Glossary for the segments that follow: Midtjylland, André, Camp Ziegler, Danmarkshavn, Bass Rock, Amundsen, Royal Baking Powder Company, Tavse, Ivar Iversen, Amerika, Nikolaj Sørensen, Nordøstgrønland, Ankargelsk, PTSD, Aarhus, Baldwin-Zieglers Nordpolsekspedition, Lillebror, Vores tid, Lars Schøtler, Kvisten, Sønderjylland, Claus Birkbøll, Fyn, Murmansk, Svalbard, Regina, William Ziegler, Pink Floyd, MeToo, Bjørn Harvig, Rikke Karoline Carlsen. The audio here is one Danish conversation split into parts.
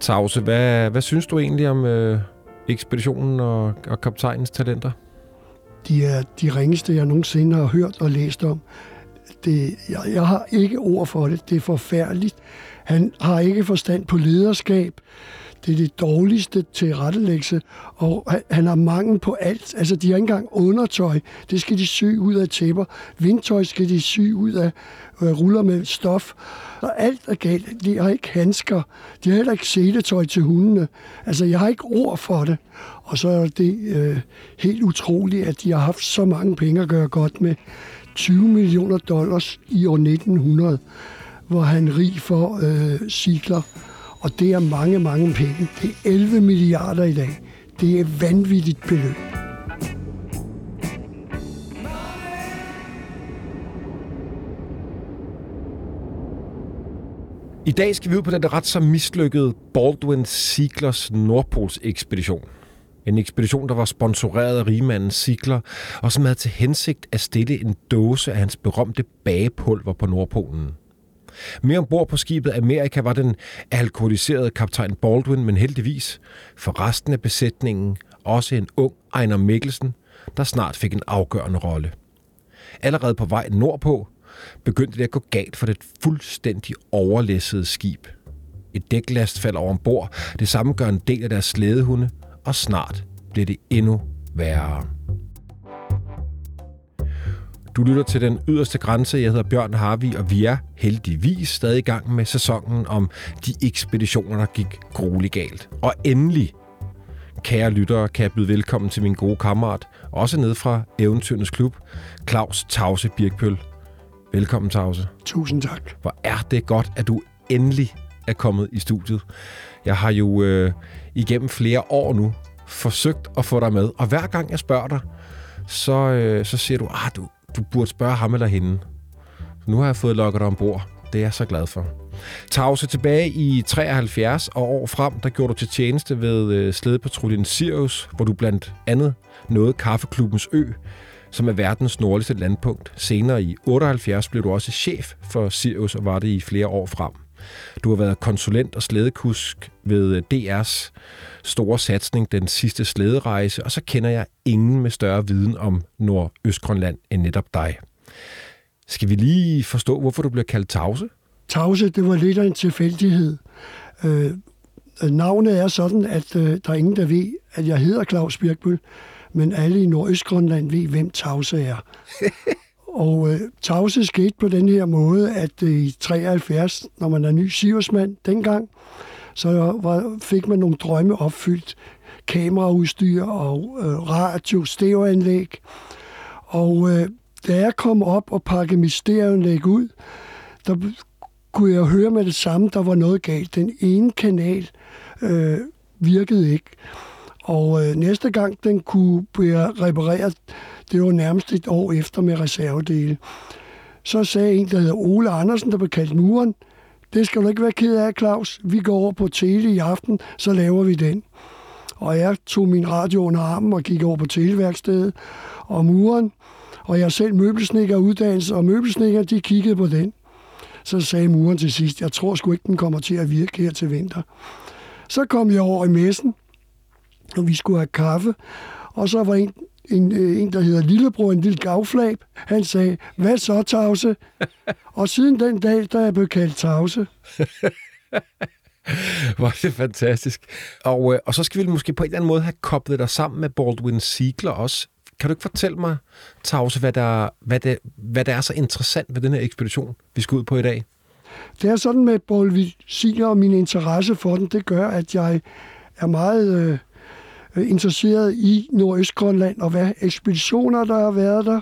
Tavse, hvad synes du egentlig om ekspeditionen og kaptajnens talenter? De er de ringeste, jeg nogensinde har hørt og læst om. Jeg har ikke ord for det. Det er forfærdeligt. Han har ikke forstand på lederskab. Det er det dårligste til rettelæggelse, og han har mangel på alt. Altså, de har ikke engang undertøj. Det skal de sy ud af tæpper. Vindtøj skal de sy ud af ruller med stof. Og alt er galt. De har ikke handsker. De har heller ikke seletøj til hundene. Altså, jeg har ikke ord for det. Og så er det helt utroligt, at de har haft så mange penge at gøre godt med. $20 million i år 1900, hvor han er rig for Ziegler. Og det er mange, mange penge. Det er 11 milliarder i dag. Det er et vanvittigt beløb. I dag skal vi ud på den ret så mislykkede Baldwin-Zieglers Nordpolsekspedition. En ekspedition, der var sponsoreret af rigmanden Ziegler, og som havde til hensigt at stille en dåse af hans berømte bagepulver på Nordpolen. Mere ombord på skibet Amerika var den alkoholiserede kaptajn Baldwin, men heldigvis for resten af besætningen også en ung Ejnar Mikkelsen, der snart fik en afgørende rolle. Allerede på vej nordpå begyndte det at gå galt for det fuldstændig overlæssede skib. Et dæklast falder over ombord, det samme gør en del af deres slædehunde, og snart bliver det endnu værre. Du lytter til Den Yderste Grænse. Jeg hedder Bjørn Harvig, og vi er heldigvis stadig i gang med sæsonen om de ekspeditioner, der gik grueligt galt. Og endelig, kære lyttere, kan jeg byde velkommen til min gode kammerat, også ned fra Eventyrenes Klub, Claus Tavse Birkbøll. Velkommen, Tavse. Tusind tak. Hvor er det godt, at du endelig er kommet i studiet. Jeg har jo igennem flere år nu forsøgt at få dig med, og hver gang jeg spørger dig, så siger du, du burde spørge ham eller hende. Nu har jeg fået lokket dig ombord. Det er jeg så glad for. Tavse, tilbage i 73 og år frem, der gjorde du til tjeneste ved Slædepatruljen Sirius, hvor du blandt andet nåede Kaffeklubbens Ø, som er verdens nordligste landpunkt. Senere i 78 blev du også chef for Sirius og var det i flere år frem. Du har været konsulent og slædekusk ved DR's store satsning, Den Sidste Slæderejse, og så kender jeg ingen med større viden om Nordøstgrønland end netop dig. Skal vi lige forstå, hvorfor du bliver kaldt Tavse? Tavse, det var lidt af en tilfældighed. Navnet er sådan, at der er ingen, der ved, at jeg hedder Claus Birkbøll, men alle i Nordøstgrønland ved, hvem Tavse er. Og Tavse skete på den her måde, at i 73, når man er ny Siriusmand dengang, fik man nogle drømme opfyldt. Kameraudstyr og radio, stereoanlæg. Og da jeg kom op og pakkede mit stereoanlæg ud, der kunne jeg høre med det samme, der var noget galt. Den ene kanal virkede ikke. Og næste gang, den kunne blive repareret, det var nærmest et år efter med reservedele. Så sagde en, der hedder Ole Andersen, der blev kaldt Muren, det skal du ikke være ked af, Claus. Vi går over på tele i aften, så laver vi den. Og jeg tog min radio under armen og gik over på televærkstedet og Muren. Og jeg selv møbelsnikker uddannelse, og møbelsnikker, de kiggede på den. Så sagde Muren til sidst, jeg tror sgu ikke, den kommer til at virke her til vinter. Så kom jeg over i messen, og vi skulle have kaffe. Og så var en der hedder Lillebror, en lille gavflab, han sagde, hvad så, Tavse? Og siden den dag, der er jeg blevet kaldt Tavse. Hvor det fantastisk. Og så skal vi måske på en eller anden måde have koblet dig sammen med Baldwin-Ziegler også. Kan du ikke fortælle mig, Tavse, hvad der er så interessant ved den her ekspedition, vi skal ud på i dag? Det er sådan med Baldwin-Ziegler og min interesse for den, det gør, at jeg er meget... interesseret i Nordøstgrønland og hvad ekspeditioner, der har været der.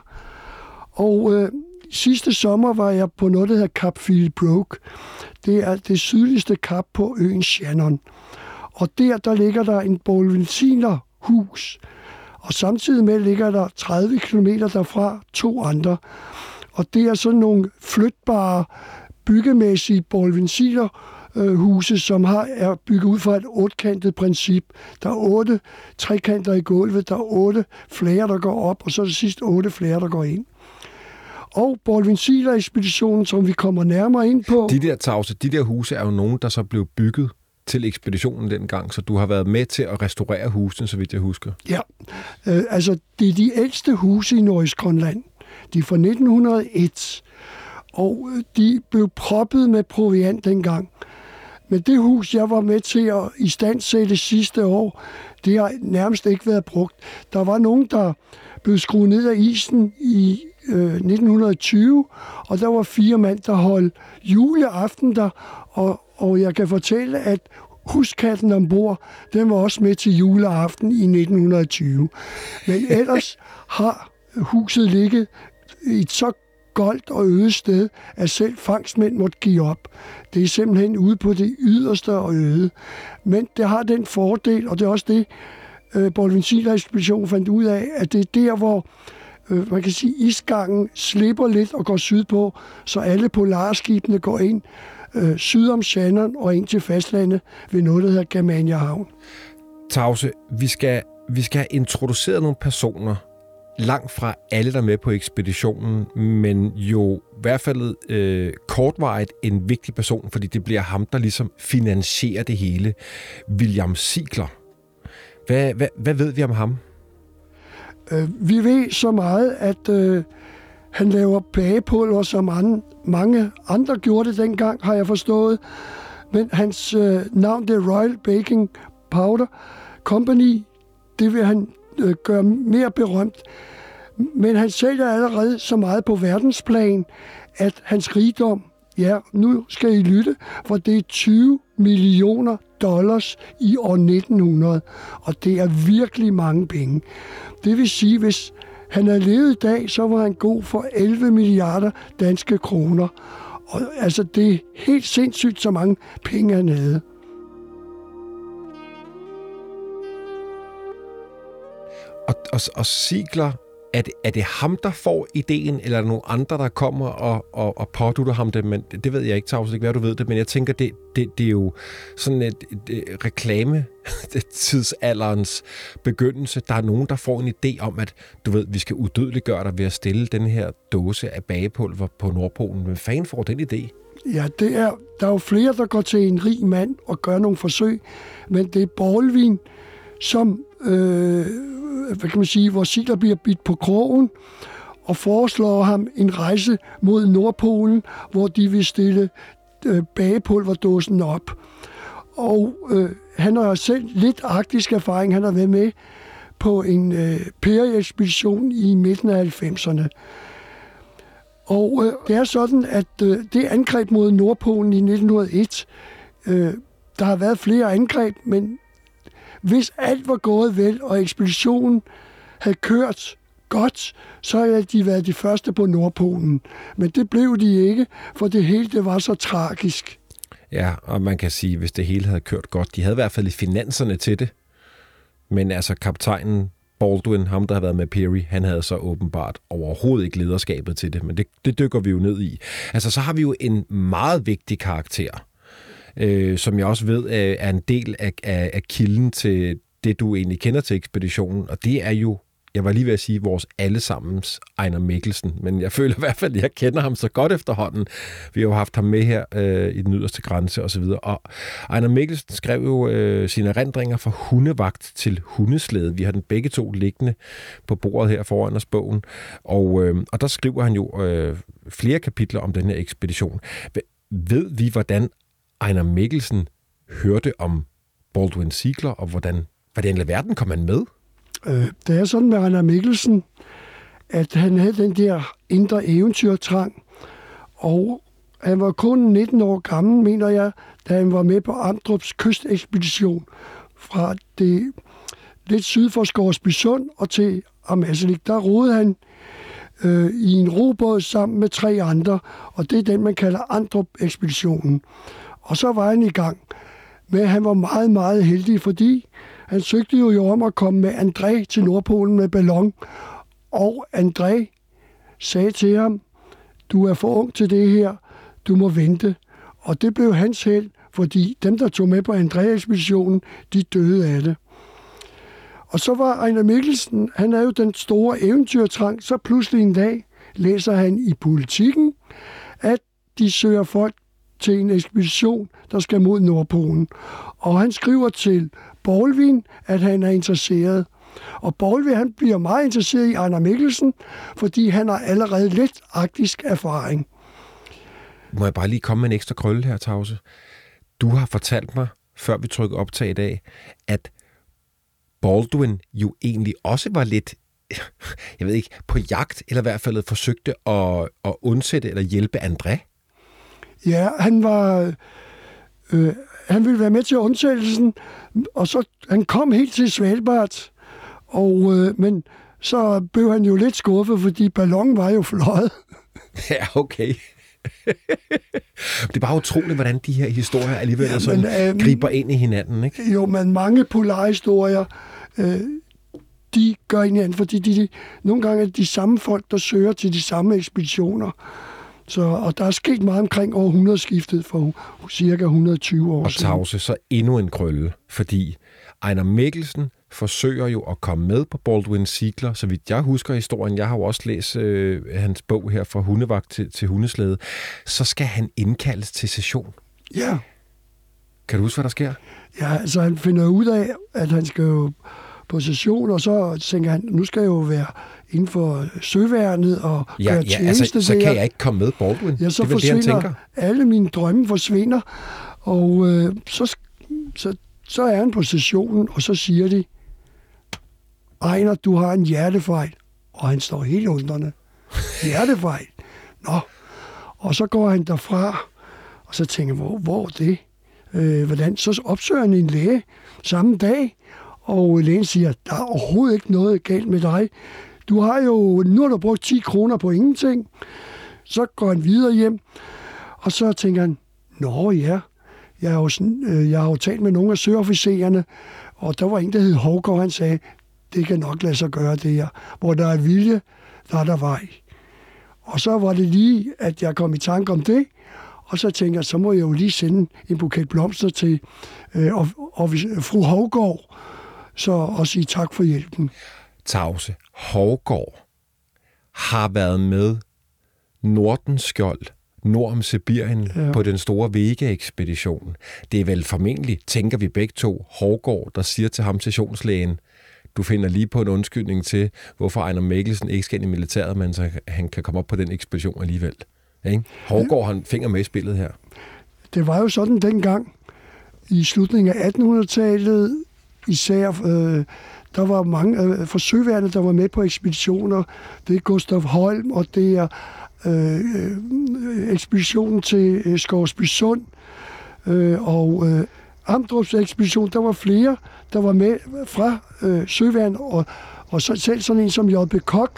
Og sidste sommer var jeg på noget, der hedder Kap Fligely. Det er det sydligste kap på øen Shannon. Og der ligger der en Baldwin-Ziegler-hus. Og samtidig med ligger der 30 kilometer derfra to andre. Og det er sådan nogle flytbare, byggemæssige Baldwin-Ziegler-huse, som er bygget ud fra et otkantet princip. Der er 8 trekanter i gulvet, der er 8 flager, der går op, og så er det sidst 8 flager, der går ind. Og Baldwin-Ziegler-ekspeditionen, som vi kommer nærmere ind på... De der huse er jo nogen, der så blev bygget til ekspeditionen dengang, så du har været med til at restaurere husene, så vidt jeg husker. Ja, altså det er de ældste huse i Nordøstgrønland. De er fra 1901, og de blev proppet med proviant dengang. Men det hus, jeg var med til at istandsætte sidste år, det har nærmest ikke været brugt. Der var nogen, der blev skruet ned af isen i 1920, og der var 4 mand, der holdt juleaften der, og jeg kan fortælle, at huskatten ombord, den var også med til juleaften i 1920. Men ellers har huset ligget i et så goldt og øde sted, at selv fangstmænd måtte give op. Det er simpelthen ude på det yderste og øde. Men det har den fordel, og det er også det, Baldwin-Zieglers ekspedition fandt ud af, at det er der, hvor man kan sige, isgangen slipper lidt og går sydpå, så alle polarskibene går ind syd om Shannon og ind til fastlandet ved noget, der hedder Germaniahavn. Tavse, vi skal have introduceret nogle personer, langt fra alle, der med på ekspeditionen, men jo i hvert fald kortvarigt en vigtig person, fordi det bliver ham, der ligesom finansierer det hele. William Ziegler. Hvad ved vi om ham? Vi ved så meget, at han laver bagepulver, som mange andre gjorde det dengang, har jeg forstået. Men hans navn, det Royal Baking Powder Company, det vil han gøre mere berømt. Men han sælger allerede så meget på verdensplan, at hans rigdom, ja, nu skal I lytte, for det er $20 millioner i år 1900, og det er virkelig mange penge. Det vil sige, hvis han havde levet i dag, så var han god for 11 milliarder danske kroner. Og altså, det er helt sindssygt, så mange penge han havde. Og Ziegler, er det ham, der får ideen, eller er der nogle andre, der kommer og pådutter ham det? Men det ved jeg ikke, Tavse, ikke hvad du ved det, men jeg tænker, det er jo sådan et reklametidsalderens begyndelse. Der er nogen, der får en idé om, at du ved, vi skal udødeliggøre dig ved at stille den her dåse af bagepulver på Nordpolen. Hvem fanden får den idé? Ja, der er jo flere, der går til en rig mand og gør nogle forsøg, men det er Baldwin, som hvad kan man sige, hvor Ziegler bliver bidt på krogen og foreslår ham en rejse mod Nordpolen, hvor de vil stille bagepulverdåsen op. Og han har selv lidt arktisk erfaring. Han har været med på en peri-ekspedition i midten af 90'erne. Og det er sådan, at det angreb mod Nordpolen i 1901, der har været flere angreb, men hvis alt var gået vel, og ekspeditionen havde kørt godt, så havde de været de første på Nordpolen. Men det blev de ikke, for det hele det var så tragisk. Ja, og man kan sige, hvis det hele havde kørt godt, de havde i hvert fald finanserne til det. Men altså kaptajnen Baldwin, ham der havde været med Perry, han havde så åbenbart overhovedet ikke lederskabet til det. Men det dykker vi jo ned i. Altså så har vi jo en meget vigtig karakter, som jeg også ved er en del af kilden til det, du egentlig kender til ekspeditionen. Og det er jo, jeg var lige ved at sige, vores allesammens Ejnar Mikkelsen. Men jeg føler i hvert fald, at jeg kender ham så godt efterhånden. Vi har jo haft ham med her i den yderste grænse osv. Og Ejnar Mikkelsen skrev jo sine erindringer fra hundevagt til hundeslæde. Vi har den begge to liggende på bordet her foran os, bogen. Og der skriver han jo flere kapitler om den her ekspedition. Ved vi, hvordan Ejnar Mikkelsen hørte om Baldwin-Ziegler, og hvordan i verden kom han med? Det er sådan med Ejnar Mikkelsen, at han havde den der indre eventyrtrang, og han var kun 19 år gammel, mener jeg, da han var med på Amdrups kystekspedition fra det lidt syd for Scoresbysund og til Ammerselik. Der roede han i en robåd sammen med 3 andre, og det er den, man kalder Amdrup-ekspeditionen. Og så var han i gang. Men han var meget, meget heldig, fordi han søgte jo om at komme med André til Nordpolen med ballon. Og André sagde til ham, du er for ung til det her, du må vente. Og det blev hans held, fordi dem, der tog med på André-ekspeditionen, de døde af det. Og så var Ejnar Mikkelsen, han er jo den store eventyrtrang, så pludselig en dag læser han i Politikken, at de søger folk til en ekspedition, der skal mod Nordpolen. Og han skriver til Baldwin, at han er interesseret. Og Baldwin, han bliver meget interesseret i Ejnar Mikkelsen, fordi han har allerede lidt arktisk erfaring. Må jeg bare lige komme med en ekstra krølle her, Tavse? Du har fortalt mig, før vi trykkede optag i dag, at Baldwin jo egentlig også var lidt, jeg ved ikke, på jagt, eller i hvert fald forsøgte at undsætte eller hjælpe André. Ja, han var... han ville være med til undsættelsen, og så han kom helt til Svalbard, men så blev han jo lidt skuffet, fordi ballonen var jo fløjet. Ja, okay. Det er bare utroligt, hvordan de her historier alligevel griber ind i hinanden, ikke? Jo, men mange polarhistorier, de gør ind i hinanden, fordi nogle gange er de samme folk, der søger til de samme ekspeditioner. Så, og der er sket meget omkring århundredeskiftet for cirka 120 år siden. Og Tavse, så endnu en krølle, fordi Ejnar Mikkelsen forsøger jo at komme med på Baldwin-Ziegler, så vidt jeg husker historien, jeg har jo også læst hans bog her fra hundevagt til hundeslæde, så skal han indkaldes til session. Ja. Kan du huske, hvad der sker? Ja, altså han finder ud af, at han skal jo på session, og så tænker han, nu skal jeg jo være inden for søværnet og gøre tjeneste altså, der. Så kan jeg ikke komme med Baldwin. Ja, så det forsvinder det, alle mine drømme forsvinder, og så er han på sessionen, og så siger de, Ejnar, du har en hjertefejl. Og han står helt undrende. Hjertefejl? Nå. Og så går han derfra, og så tænker hvor det? Hvordan? Så opsøger han en læge samme dag, og lægen siger, der er overhovedet ikke noget galt med dig. Nu har du brugt 10 kroner på ingenting. Så går han videre hjem, og så tænker han, nå ja, jeg har jo talt med nogle af søofficererne, og der var en, der hed Hågaard, han sagde, det kan nok lade sig gøre det her. Hvor der er vilje, der er der vej. Og så var det lige, at jeg kom i tanke om det, og så tænker jeg, så må jeg jo lige sende en buket blomster til fru Hågaard, så og sige tak for hjælpen. Tavse, Hågaard har været med Nordenskjold nord om Sibirien på den store Vega-ekspedition. Det er vel formentlig, tænker vi begge to, Hågaard, der siger til ham stationslægen, du finder lige på en undskyldning til, hvorfor Ejnar Mikkelsen ikke skal ind i militæret, men så han kan komme op på den ekspedition alligevel. Ikke? Hågaard har en finger med i spillet her. Det var jo sådan dengang, i slutningen af 1800-tallet, især der var mange fra søværnet, der var med på ekspeditioner. Det er Gustav Holm, og det er ekspeditionen til Scoresbysund, og Amdrups ekspedition, der var flere, der var med fra søværnet, og så selv sådan en som J.B. Koch,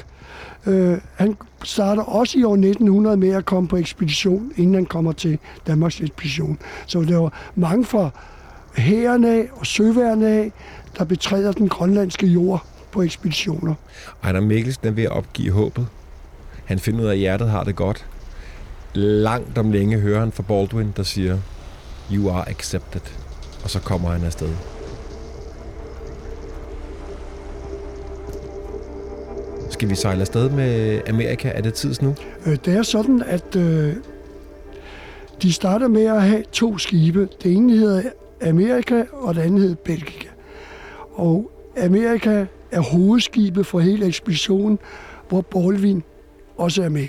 han starter også i år 1900 med at komme på ekspedition, inden han kommer til Danmarks ekspedition. Så der var mange fra hæren af og søværnet af, der betræder den grønlandske jord på ekspeditioner. Ejnar Mikkelsen er ved at opgive håbet. Han finder ud af, at hjertet har det godt. Langt om længe hører han fra Baldwin, der siger, you are accepted. Og så kommer han afsted. Skal vi sejle afsted med Amerika? Er det tids nu? Det er sådan, at de starter med at have 2 skibe. Det ene hedder Amerika, og det andet hedder Belgica. Og Amerika er hovedskibet for hele ekspeditionen, hvor Baldwin også er med.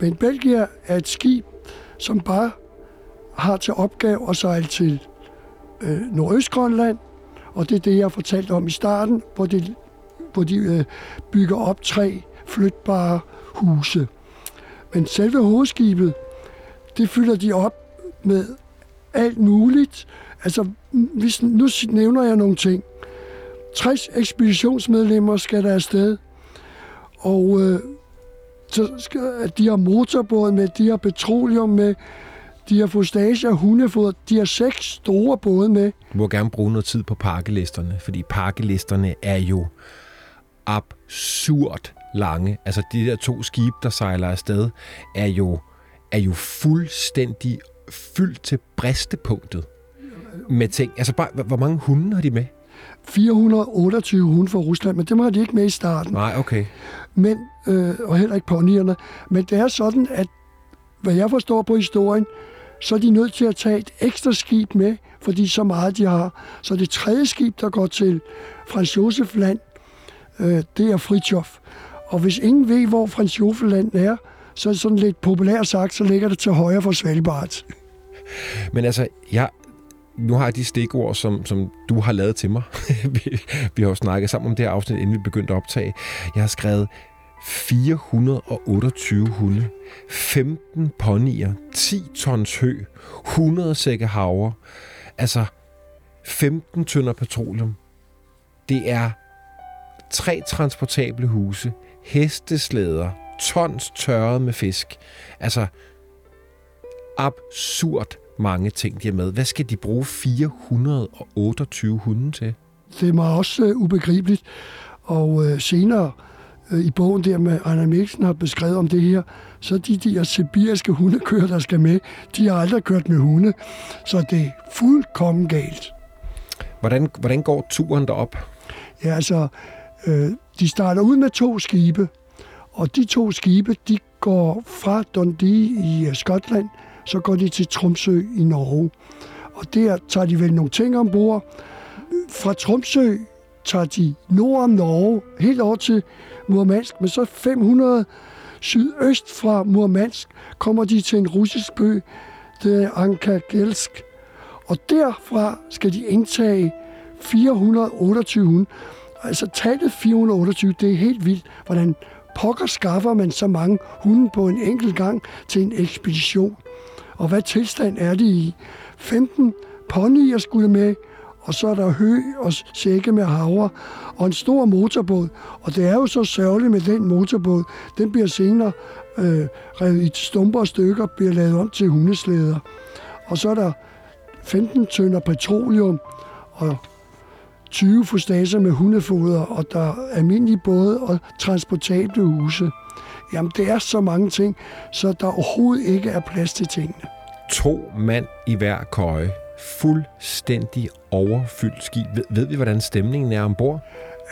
Men Belgia er et skib, som bare har til opgave at sejle til Nordøstgrønland, og det er det, jeg fortalte om i starten, hvor de bygger op 3 flytbare huse. Men selve hovedskibet, det fylder de op med alt muligt. Altså, nu nævner jeg nogle ting. 60 ekspeditionsmedlemmer skal der afsted, og de har motorbåd med, de har petroleum med, de har fustager, hundefod, de har 6 store både med. Du må gerne bruge noget tid på pakkelisterne, fordi pakkelisterne er jo absurd lange. Altså de der 2 skibe, der sejler afsted, er jo fuldstændig fyldt til bristepunktet med ting. Altså bare, hvor mange hunde har de med? 428 hunde fra Rusland, men dem har de ikke med i starten. Nej, okay. Men, og heller ikke ponyerne. Men det er sådan, at hvad jeg forstår på historien, så er de nødt til at tage et ekstra skib med, fordi så meget de har. Så det tredje skib, der går til Franz Josef Land, det er Fridtjof. Og hvis ingen ved, hvor Franz Josef Land er, så er det sådan lidt populært sagt, så ligger det til højre for Svalbard. Men altså, nu har jeg de stikord, som du har lavet til mig. Vi har jo snakket sammen om det her afsnit, inden vi begyndte at optage. Jeg har skrevet 428 hunde, 15 ponnier, 10 tons hø, 100 sække havre, altså 15 tønder petroleum. Det er 3 transportable huse, hesteslæder, tons tørret med fisk. Altså absurd mange ting, de har med. Hvad skal de bruge 428 hunde til? Det er mig også ubegribeligt. Og senere i bogen der med Ejnar Mikkelsen har beskrevet om det her, så de sibiriske hundekører, der skal med, de har aldrig kørt med hunde, så det er fuldkommen galt. Hvordan går turen derop? Ja, altså, de starter ud med 2 skibe, og de 2 skibe, de går fra Dundee i Skotland, så går de til Tromsø i Norge. Og der tager de vel nogle ting ombord. Fra Tromsø tager de nord om Norge, helt over til Murmansk, men så 500 sydøst fra Murmansk kommer de til en russisk by, det er Ankargelsk. Og derfra skal de indtage 428 hunde. Altså tallet 428, det er helt vildt, hvordan pokker skaffer man så mange hunde på en enkelt gang til en ekspedition. Og hvad tilstand er de i? 15 ponnier skulle med, og så er der hø og sække med havre, og en stor motorbåd. Og det er jo så sørgeligt med den motorbåd. Den bliver senere revet i stumper og stykker, bliver lavet om til hundeslæder. Og så er der 15 tønder petroleum, og 20 fustaser med hundefoder, og der er almindelige både og transportable huse. Jamen, det er så mange ting, så der overhovedet ikke er plads til tingene. 2 mand i hver køje. Fuldstændig overfyldt skib. Ved vi, hvordan stemningen er ombord?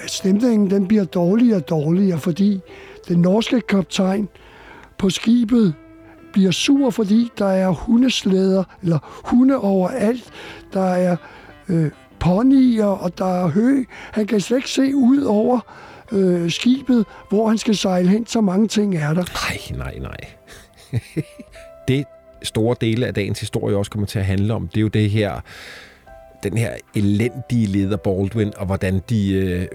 Stemningen, den bliver dårligere og dårligere, fordi den norske kaptajn på skibet bliver sur, fordi der er hundeslæder, eller hunde overalt. Der er ponnier, og der er hø. Han kan slet ikke se ud over skibet, hvor han skal sejle hen. Så mange ting er der. Nej. Det store dele af dagens historie også kommer til at handle om, det er jo den her elendige leder Baldwin, og hvordan de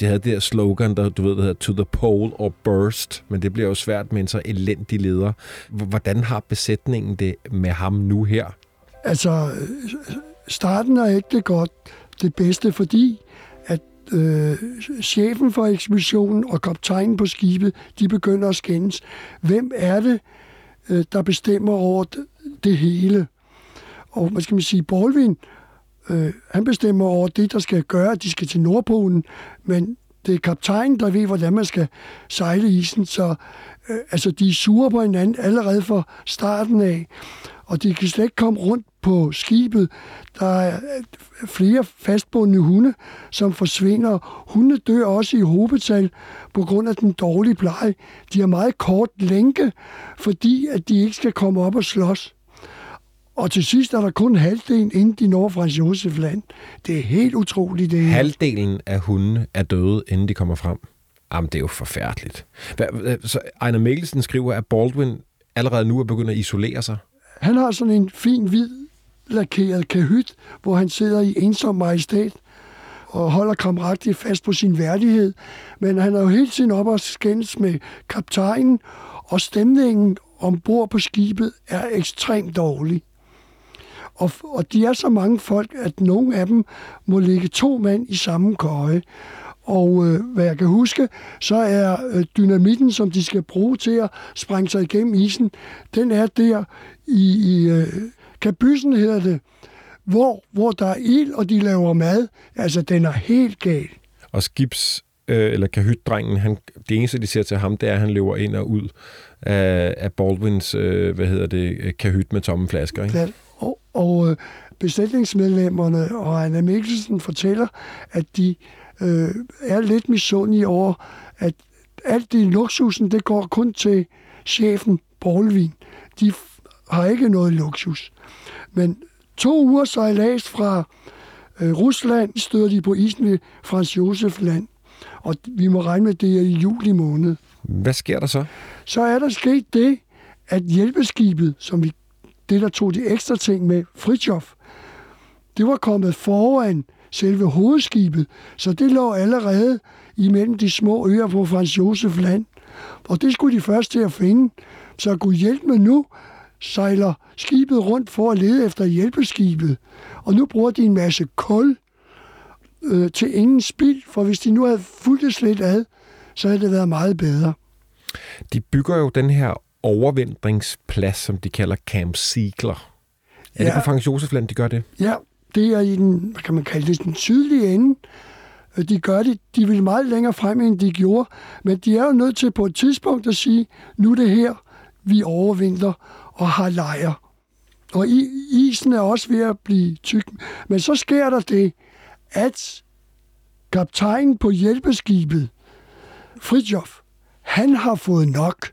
havde det her slogan, der, du ved, der hedder to the pole or burst, men det bliver jo svært med en så elendig leder. Hvordan har besætningen det med ham nu her? Altså, starten er ikke det bedste, fordi at chefen for ekspeditionen og kaptajnen på skibet, de begynder at skændes. Hvem er det, der bestemmer over det hele? Og hvad skal man sige, Baldwin, han bestemmer over det, der skal gøre, at de skal til Nordpolen, men det er kaptajnen, der ved, hvordan man skal sejle isen, så de er sure på hinanden allerede fra starten af, og de kan slet ikke komme rundt på skibet. Der er flere fastbundne hunde, som forsvinder. Hunde dør også i hobetal på grund af den dårlige pleje. De har meget kort lænke, fordi at de ikke skal komme op og slås. Og til sidst er der kun halvdelen, inden de når Franz Josef Land. Det er helt utroligt. Det halvdelen af hundene er døde, inden de kommer frem. Jamen, det er jo forfærdeligt. Så Ejnar Mikkelsen skriver, at Baldwin allerede nu er begyndt at isolere sig. Han har sådan en fin, hvid, lakeret kahyt, hvor han sidder i ensom majestæt og holder kramragtigt fast på sin værdighed. Men han er jo hele tiden op og skændes med kaptajnen, og stemningen ombord på skibet er ekstremt dårlig. Og de er så mange folk, at nogle af dem må ligge 2 mand i samme køje. Og hvad jeg kan huske, så er dynamitten, som de skal bruge til at sprænge sig igennem isen, den er der i kabysen, hedder det, hvor der er ild, og de laver mad. Altså, den er helt gal. Og skibs, eller kahytdrengen, det eneste, de ser til ham, det er, at han løber ind og ud af Baldwins, kahyt med tomme flasker, ikke? Og besætningsmedlemmerne og Ejnar Mikkelsen fortæller, at de er lidt misundelige over, at alt det luksusen, det går kun til chefen Baldwin. De har ikke noget luksus. Men 2 uger sejlads fra Rusland støder de på isen ved Franz Josef Land. Og vi må regne med, at det er i juli måned. Hvad sker der så? Så er der sket det, at hjælpeskibet, det der tog de ekstra ting med, Fridtjof, det var kommet foran selve hovedskibet, så det lå allerede imellem de små øer på Franz Josef Land. Og det skulle de først til at finde. Så Gud hjælp med nu, sejler skibet rundt for at lede efter hjælpeskibet. Og nu bruger de en masse kul til ingen spild, for hvis de nu havde fuldt slet ad, så havde det været meget bedre. De bygger jo den her overvintringsplads, som de kalder Camp Ziegler. Er det på Franz Josef Land, de gør det? Ja, det er i den, hvad kan man kalde det, den sydlige ende. De gør det, de vil meget længere frem, end de gjorde, men de er jo nødt til på et tidspunkt at sige, nu er det her, vi overvinter og har lejer. Og isen er også ved at blive tyk. Men så sker der det, at kaptajnen på hjælpeskibet, Fridtjof, han har fået nok.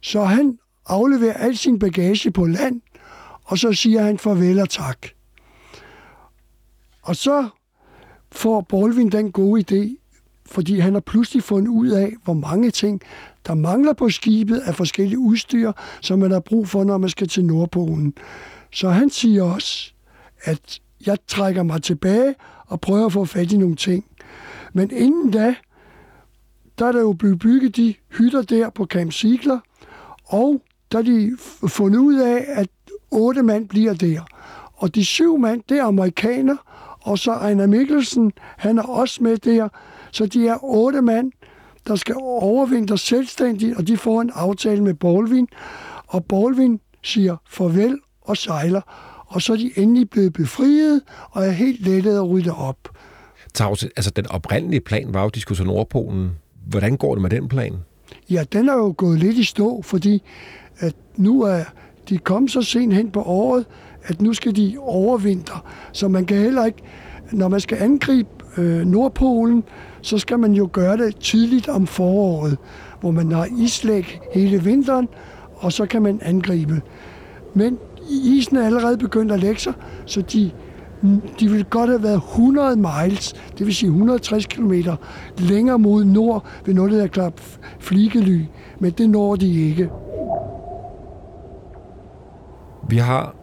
Så han afleverer al sin bagage på land, og så siger han farvel og tak. Og så får Baldwin den gode idé, fordi han har pludselig fundet ud af, hvor mange ting, der mangler på skibet af forskellige udstyr, som man har brug for, når man skal til Nordpolen. Så han siger også, at jeg trækker mig tilbage og prøver at få fat i nogle ting. Men inden da, der er der jo blevet bygget de hytter der på Camp Ziegler, og der er de fundet ud af, at 8 mand bliver der. Og de 7 mand, det er amerikaner, og så Ejnar Mikkelsen, han er også med der. Så de er 8 mand, der skal overvintre selvstændigt, og de får en aftale med Baldwin. Og Baldwin siger farvel og sejler. Og så er de endelig blevet befriet, og er helt lettet at rydde op. Tavse, altså den oprindelige plan var jo, at de skulle til Nordpolen. Hvordan går det med den plan? Ja, den er jo gået lidt i stå, fordi at nu er de kommet så sent hen på året, at nu skal de overvintre. Så man kan heller ikke, når man skal angribe Nordpolen, så skal man jo gøre det tidligt om foråret, hvor man har islæg hele vinteren, og så kan man angribe. Men isen er allerede begyndt at lægge sig, så de ville godt have været 100 miles, det vil sige 160 km længere mod nord ved noget, der hedder Kap Fligely, men det når de ikke. Vi har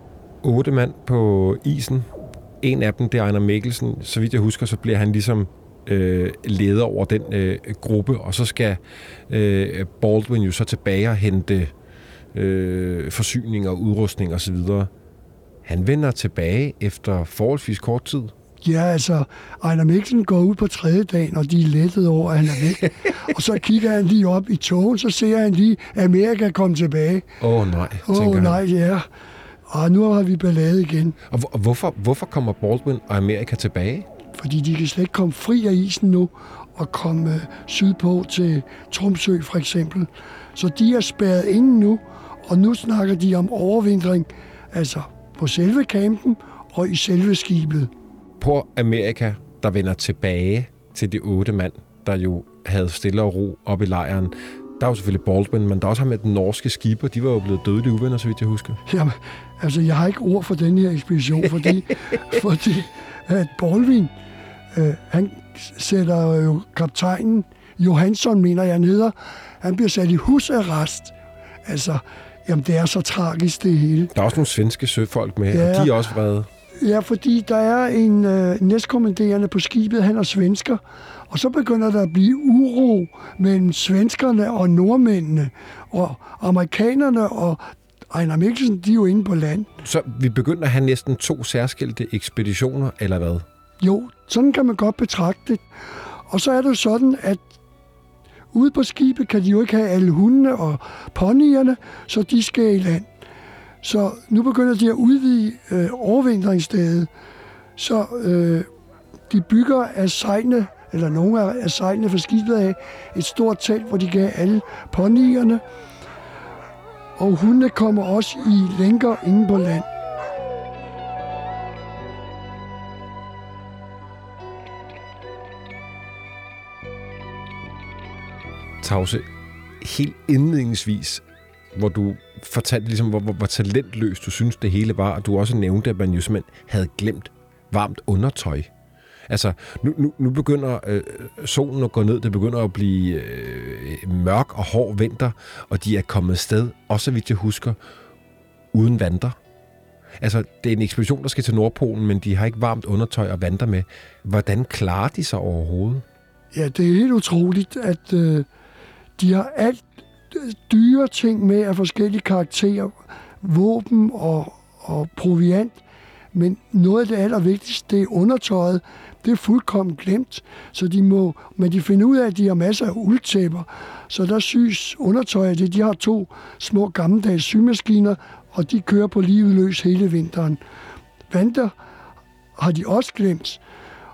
8 mand på isen. En af dem, det er Ejnar Mikkelsen. Så vidt jeg husker, så bliver han ligesom leder over den gruppe, og så skal Baldwin jo så tilbage og hente forsyninger, udrustning osv. Han vender tilbage efter forholdsvis kort tid. Ja, altså, Ejnar Mikkelsen går ud på 3. dagen, og de er lettet over, at han er væk. Og så kigger han lige op i togen, så ser han lige, at Amerika kommer tilbage. Åh nej, tænker han. Og nu har vi ballade igen. Og hvorfor kommer Baldwin og Amerika tilbage? Fordi de kan slet ikke komme fri af isen nu og komme sydpå til Tromsø for eksempel. Så de er spærret inde nu, og nu snakker de om overvintring, altså på selve campen og i selve skibet. På Amerika, der vender tilbage til de 8 mand, der jo havde stille og ro op i lejren. Der var selvfølgelig Baldwin, men der også ham med den norske skib, og de var jo blevet dødelige uvenner, så vidt jeg husker. Jamen, altså, jeg har ikke ord for den her ekspedition, fordi at Baldwin, han sætter jo kaptajnen, Johansson mener jeg, han hedder, han bliver sat i husarrest. Altså, jamen, det er så tragisk, det hele. Der er også nogle svenske søfolk med, ja, og de er også vrede. Ja, fordi der er en næstkommanderende på skibet, han er svensker, og så begynder der at blive uro mellem svenskerne og nordmændene, og amerikanerne og Ejnar Mikkelsen, de er jo inde på land. Så vi begynder at have næsten 2 særskilte ekspeditioner, eller hvad? Jo, sådan kan man godt betragte det. Og så er det sådan, at ude på skibet kan de jo ikke have alle hundene og ponyerne, så de skal i land. Så nu begynder de at udvide overvintringsstedet, så de bygger af sejlene, eller nogle af sejlene for skibet af, et stort telt, hvor de gav alle ponyerne. Og hundene kommer også i lænker inde på land. Tavse, helt indledningsvis, hvor du fortalte ligesom, hvor talentløst du synes, det hele var, og du også nævnte, at man jo simpelthen havde glemt varmt undertøj. Altså, nu begynder solen at gå ned, det begynder at blive mørk og hård vinter, og de er kommet sted, også så vidt jeg husker, uden vanter. Altså, det er en ekspedition, der skal til Nordpolen, men de har ikke varmt undertøj og vanter med. Hvordan klarer de sig overhovedet? Ja, det er helt utroligt, at de har alt dyre ting med af forskellige karakterer, våben og proviant, men noget af det allervigtigste, det er undertøjet, det er fuldkommen glemt, så de må, men de finder ud af, at de har masser af uldtæpper, så der syes undertøjet, de har to små gammeldags symaskiner, og de kører på livet løs hele vinteren. Vanter har de også glemt.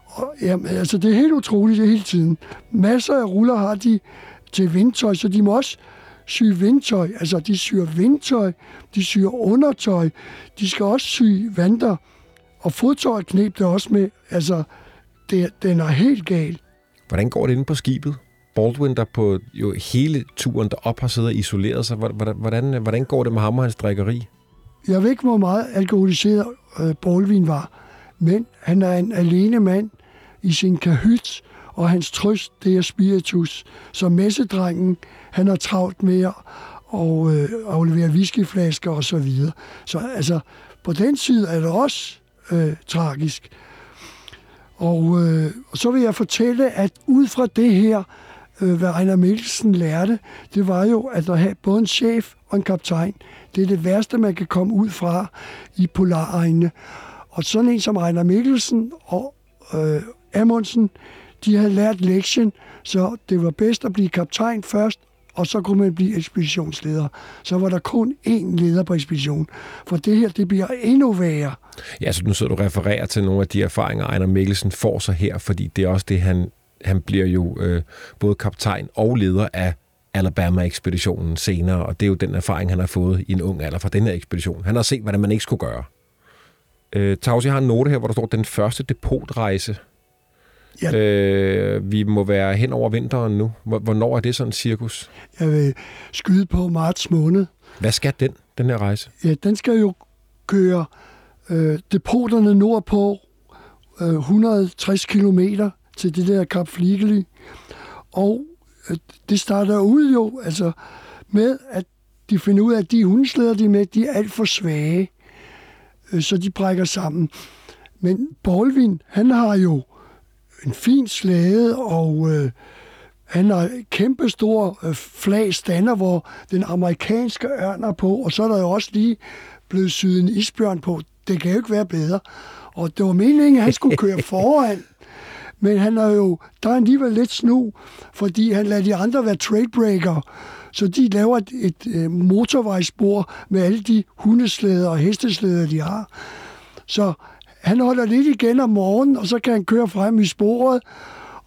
Og, jamen, altså, det er helt utroligt, det hele tiden. Masser af ruller har de til vindtøj, så de må også sy vindtøj. Altså, de syr vindtøj, de syr undertøj, de skal også sy vanter. Og fodtøj knep det også med. Altså, den er helt gal. Hvordan går det inde på skibet? Baldwin, der på jo hele turen derop har siddet og isoleret sig. Hvordan går det med ham og hans drikkeri? Jeg ved ikke, hvor meget alkoholiseret Baldwin var, men han er en alene mand i sin kahyt, og hans trøst, det er spiritus. Så messedrengen, han har travlt med og aflevere whiskyflasker og så videre. Så altså, på den side er det også tragisk. Og så vil jeg fortælle, at ud fra det her, hvad Ejnar Mikkelsen lærte, det var jo, at der havde både en chef og en kaptajn. Det er det værste, man kan komme ud fra i polaregnene. Og sådan en som Ejnar Mikkelsen og Amundsen, de havde lært lektien, så det var bedst at blive kaptajn først, og så kunne man blive ekspeditionsleder. Så var der kun én leder på ekspeditionen. For det her, det bliver endnu værre. Ja, så nu sidder du og refererer til nogle af de erfaringer, Ejnar Mikkelsen får sig her, fordi det er også det, han bliver jo både kaptajn og leder af Alabama-ekspeditionen senere, og det er jo den erfaring, han har fået i en ung alder fra den her ekspedition. Han har set, hvordan man ikke skulle gøre. Tavse har en note her, hvor der står, den første depotrejse. Ja. Vi må være hen over vinteren nu. Hvornår er det sådan en cirkus? Jeg vil skyde på marts måned. Hvad skal den her rejse? Ja, den skal jo køre depoterne nordpå 160 kilometer til det der Kap Fligely. Og det starter ud jo altså med, at de finder ud af, at de hundsleder, de er med, de er alt for svage. Så de brækker sammen. Men Baldwin, han har jo en fin slæde, og han har en kæmpestor flagstander, hvor den amerikanske ørn er på, og så er der jo også lige blevet syet en isbjørn på. Det kan jo ikke være bedre. Og det var meningen, at han skulle køre foran. Men han er jo, der er alligevel lidt snu, fordi han lader de andre være trailbreaker. Så de laver et motorvejsspor med alle de hundeslæder og hesteslæder, de har. Så han holder lidt igen om morgenen, og så kan han køre frem i sporet.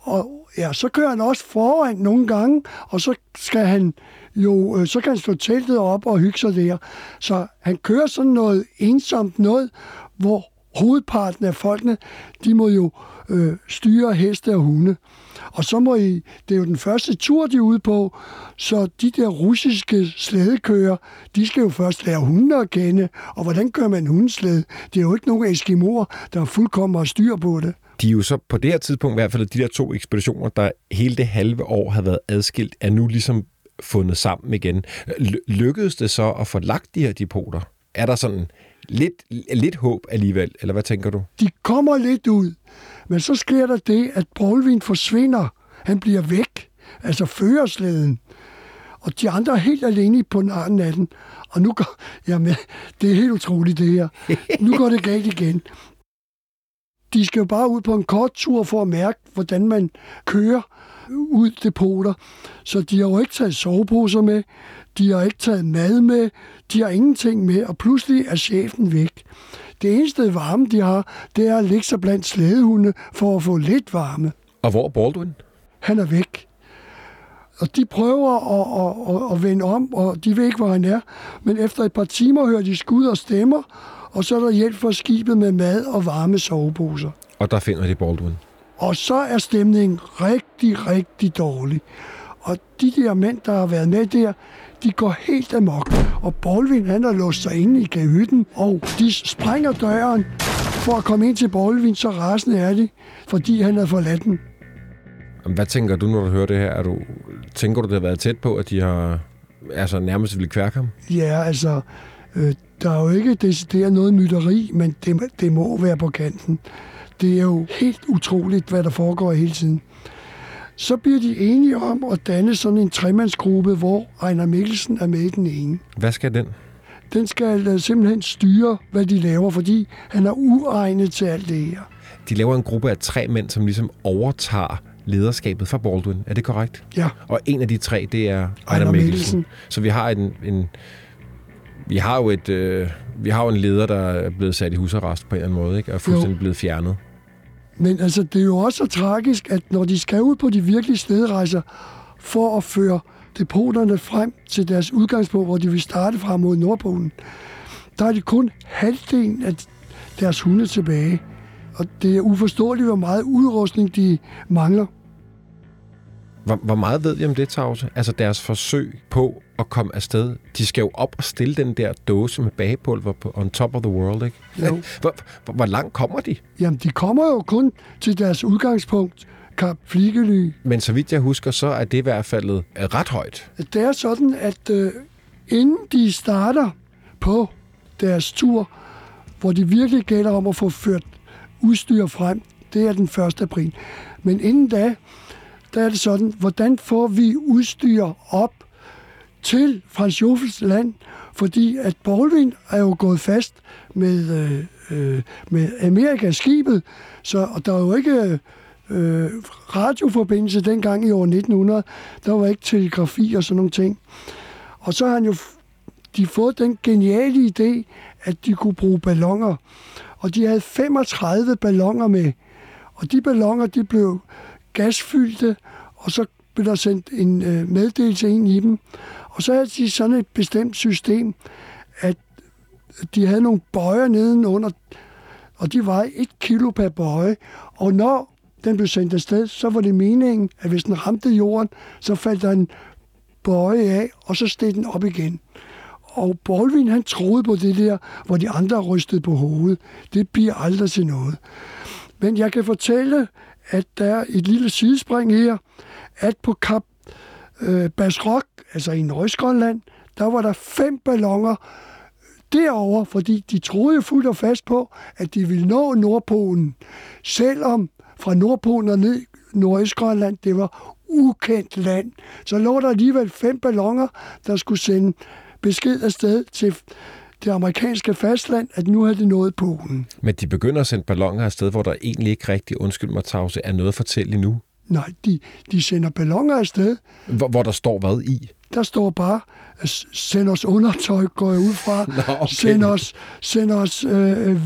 Og ja, så kører han også foran nogle gange, og så skal han jo, så kan han slå teltet op og hygge sig der. Så han kører sådan noget ensomt noget, hvor hovedparten af folkene, de må jo styre heste og hunde. Og så må det er jo den første tur, de er ude på, så de der russiske slædekører, de skal jo først lære hundene at kende, og hvordan kører man hundeslæde? Det er jo ikke nogen eskimoer, der fuldkommen har styr på det. De er jo så på det her tidspunkt, i hvert fald de der to ekspeditioner, der hele det halve år har været adskilt, er nu ligesom fundet sammen igen. Lykkedes det så at få lagt de her depoter? Er der sådan lidt håb alligevel, eller hvad tænker du? De kommer lidt ud, men så sker der det, at Baldwin forsvinder. Han bliver væk, altså førerslæden. Og de andre er helt alene på natten af den. Og nu går... Jamen, det er helt utroligt det her. Nu går det galt igen. De skal jo bare ud på en kort tur for at mærke, hvordan man kører ud depoter. Så de har jo ikke taget soveposer med, de har ikke taget mad med, de har ingenting med, og pludselig er chefen væk. Det eneste varme, de har, det er at ligge sig blandt slædehunde for at få lidt varme. Og hvor er Baldwin? Han er væk. Og de prøver at vende om, og de ved ikke, hvor han er. Men efter et par timer hører de skud og stemmer, og så er der hjælp fra skibet med mad og varme soveposer. Og der finder de Baldwin. Og så er stemningen rigtig, rigtig dårlig. Og de der mænd, der har været med der, de går helt amok. Og Baldwin, han har låst sig inde i kahytten, og de sprænger døren for at komme ind til Baldwin, så rasende er de, fordi han havde forladt den. Hvad tænker du, når du hører det her? Tænker du, det har været tæt på, at de har altså, nærmest ville kværke ham? Ja, altså, der er jo ikke decideret noget mytteri, men det må være på kanten. Det er jo helt utroligt, hvad der foregår hele tiden. Så bliver de enige om at danne sådan en tremandsgruppe, hvor Ejnar Mikkelsen er med i den ene. Hvad skal den? Den skal simpelthen styre, hvad de laver, fordi han er uegnet til alt det her. De laver en gruppe af tre mænd, som ligesom overtager lederskabet fra Baldwin. Er det korrekt? Ja. Og en af de tre, det er Ejnar Mikkelsen. Så vi har en leder, der er blevet sat i husarrest på en eller anden måde, ikke? Og er fuldstændig blevet fjernet. Men altså, det er jo også så tragisk, at når de skal ud på de virkelige stedrejser for at føre depoterne frem til deres udgangspunkt, hvor de vil starte fra mod Nordpolen, der er det kun halvdelen af deres hunde tilbage. Og det er uforståeligt, hvor meget udrustning de mangler. Hvor meget ved I om det, Tavse? Altså deres forsøg på at komme afsted. De skal jo op og stille den der dåse med bagepulver på on top of the world, ikke? Hvor langt kommer de? Jamen, de kommer jo kun til deres udgangspunkt, Kap Fligely. Men så vidt jeg husker, så er det i hvert fald ret højt. Det er sådan, at inden de starter på deres tur, hvor det virkelig gælder om at få ført udstyr frem, det er den 1. april. Men inden da, der er det sådan, hvordan får vi udstyr op til Franz Josef Land? Fordi at Baldwin er jo gået fast med Amerikaskibet, og der er jo ikke radioforbindelse dengang i år 1900. Der var ikke telegrafi og sådan nogle ting. Og så har han jo fået den geniale idé, at de kunne bruge ballonger. Og de havde 35 ballonger med. Og de ballonger, de blev gasfyldte, og så blev der sendt en meddelelse ind i dem. Og så havde de sådan et bestemt system, at de havde nogle bøjer nedenunder, og de vejede 1 kilo per bøje. Og når den blev sendt afsted, så var det meningen, at hvis den ramte jorden, så faldt der en bøje af, og så steg den op igen. Og Baldwin, han troede på det der, hvor de andre rystede på hovedet. Det bliver aldrig til noget. Men jeg kan fortælle, at der er et lille sidespring her, at på Kap Bass Rock, altså i Nordøstgrønland, der var der 5 ballonger derover, fordi de troede fuldt og fast på, at de ville nå Nordpolen, selvom fra Nordpolen og ned Nordøstgrønland, det var ukendt land. Så lå der alligevel 5 ballonger, der skulle sende besked afsted til det amerikanske fastland, at nu havde det nået Polen. Men de begynder at sende ballonger afsted, hvor der egentlig ikke rigtig, undskyld mig, Tavse, er noget at fortælle endnu. Nej, de sender ballonger afsted. Hvor der står hvad i? Der står bare, send os undertøj, går jeg ud fra. Nå, okay. Send os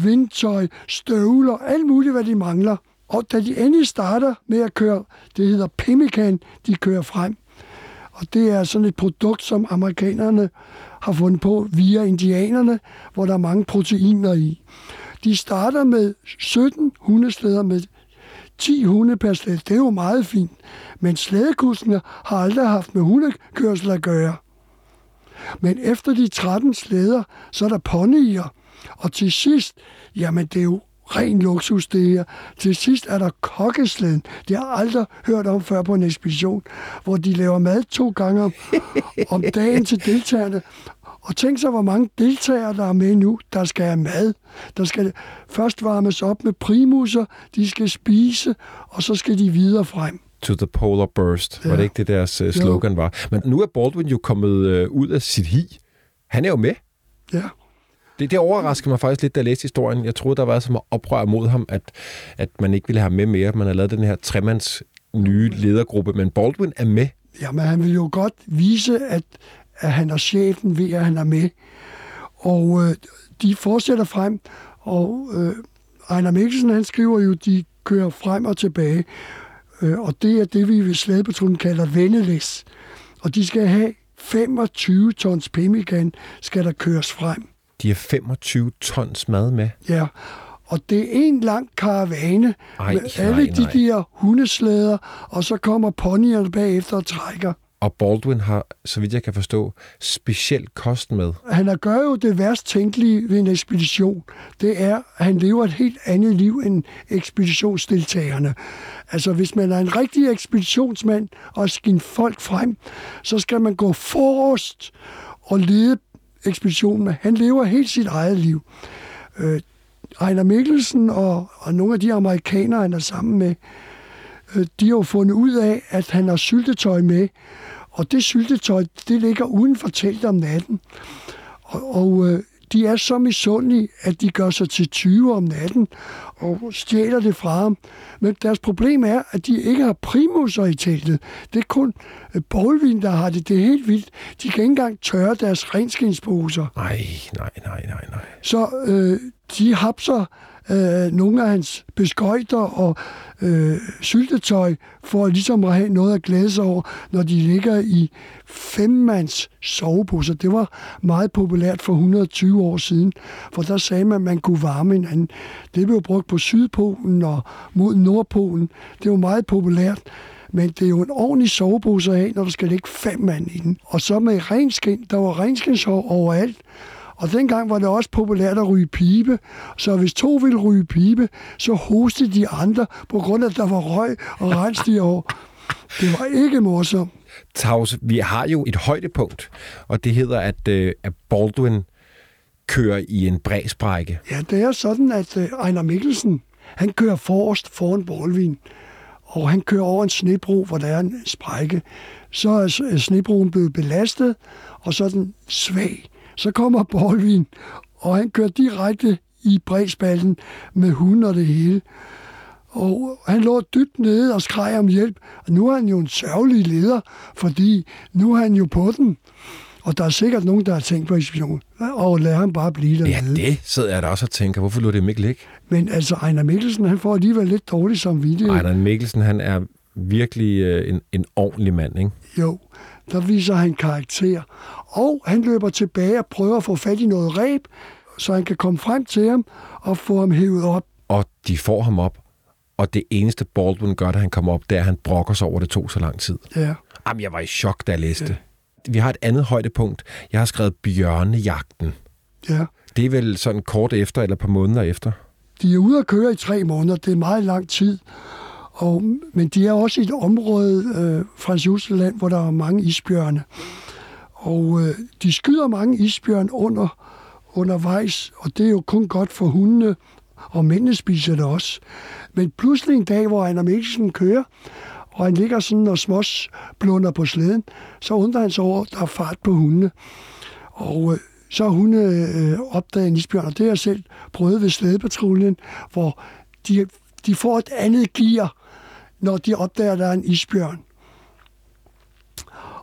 vindtøj, støvler, alt muligt, hvad de mangler. Og da de endelig starter med at køre, det hedder pemmican, de kører frem. Og det er sådan et produkt, som amerikanerne har fundet på via indianerne, hvor der er mange proteiner i. De starter med 17 hundeslæder med 10 hunde per slæde. Det er jo meget fint, men slædekuskerne har aldrig haft med hundekørsel at gøre. Men efter de 13 slæder, så er der ponyer. Og til sidst, jamen det er jo ren luksus det her. Til sidst er der kokkeslæden. Det har jeg aldrig hørt om før på en ekspedition, hvor de laver mad 2 gange om dagen til deltagerne. Og tænk så, hvor mange deltagere, der er med nu, der skal have mad. Der skal først varmes op med primusser, de skal spise, og så skal de videre frem. To the polar burst, ja. Var det ikke det deres slogan var? Men nu er Baldwin jo kommet ud af sit hi. Han er jo med. Ja. Det overraskede mig faktisk lidt, da jeg læste historien. Jeg troede, der var som at oprør mod ham, at man ikke ville have ham med mere. Man har lavet den her tremands nye ledergruppe, men Baldwin er med. Jamen, han vil jo godt vise, at han er chefen ved, at han er med. Og de fortsætter frem, og Ejnar Mikkelsen, han skriver jo, de kører frem og tilbage. Og det er det, vi ved Slædepatruljen kalder vendelæs. Og de skal have 25 tons pemmican, skal der køres frem. De har 25 tons mad med. Ja, og det er en lang karavane med alle de der hundeslæder, og så kommer ponyerne bagefter og trækker. Og Baldwin har, så vidt jeg kan forstå, specielt kost med. Han gør jo det værst tænkelige ved en ekspedition. Det er, at han lever et helt andet liv end ekspeditionsdeltagerne. Altså, hvis man er en rigtig ekspeditionsmand og skinner folk frem, så skal man gå forrest og lede ekspeditionen. Han lever helt sit eget liv. Ejnar Mikkelsen og nogle af de amerikanere, han er sammen med, de har jo fundet ud af, at han har syltetøj med, og det syltetøj, det ligger uden for teltet om natten. Og de er så misundelige, at de gør sig til 20 om natten og stjæler det fra ham. Men deres problem er, at de ikke har primusser i teltet. Det er kun Baldwin, der har det. Det er helt vildt. De kan ikke engang tørre deres renskinsposer. Nej. Så de hapser nogle af hans beskøjter og syltetøj for ligesom at have noget at glæde sig over, når de ligger i femmands sovebusser. Det var meget populært for 120 år siden, for der sagde man, at man kunne varme hinanden. Det blev brugt på Sydpolen og mod Nordpolen. Det var meget populært, men det er jo en ordentlig sovebusser af, når der skal ligge 5 mand i den. Og så med renskind, der var renskindshov overalt. Og dengang var det også populært at ryge pibe, så hvis 2 ville ryge pibe, så hostede de andre, på grund af, at der var røg og rensdyr. Det var ikke morsomt. Tavse, vi har jo et højdepunkt, og det hedder, at Baldwin kører i en bræsbrække. Ja, det er sådan, at Ejnar Mikkelsen, han kører forrest foran Baldwin, og han kører over en snebro, hvor der er en sprække. Så er snebroen blevet belastet, og så er den svag. Så kommer Baldwin, og han kører direkte i bræspalten med hunden og det hele. Og han lå dybt nede og skreg om hjælp. Og nu er han jo en sørgelig leder, fordi nu er han jo på den. Og der er sikkert nogen, der har tænkt på ekspeditionen. Og lad ham bare blive dernede. Ja, det sidder jeg da også og tænker. Hvorfor lå det dem ikke ligge? Men altså, Ejnar Mikkelsen, han får alligevel lidt dårlig samvittighed. Ejnar Mikkelsen, han er virkelig en ordentlig mand, ikke? Jo, der viser han karakter. Og han løber tilbage og prøver at få fat i noget reb, så han kan komme frem til ham og få ham hævet op. Og de får ham op, og det eneste Baldwin gør, da han kommer op, det er, at han brokker sig over, det tog så lang tid. Ja. Jamen, jeg var i chok, da jeg læste det. Ja. Vi har et andet højdepunkt. Jeg har skrevet bjørnejagten. Ja. Det er vel sådan kort efter, eller et par måneder efter? De er ude at køre i 3 måneder. Det er meget lang tid. Men de er også i et område, Franz Josef Land, hvor der er mange isbjørne. Og de skyder mange isbjørn undervejs, og det er jo kun godt for hundene, og mændene spiser det også. Men pludselig en dag, hvor Ejnar Mikkelsen kører, og han ligger sådan og småsblunder på slæden, så undrer han sig over, at der er fart på hundene. Og så har hunde opdaget en isbjørn, og det har jeg selv prøvet ved Slædepatruljen, hvor de får et andet gear, når de opdager, at der er en isbjørn.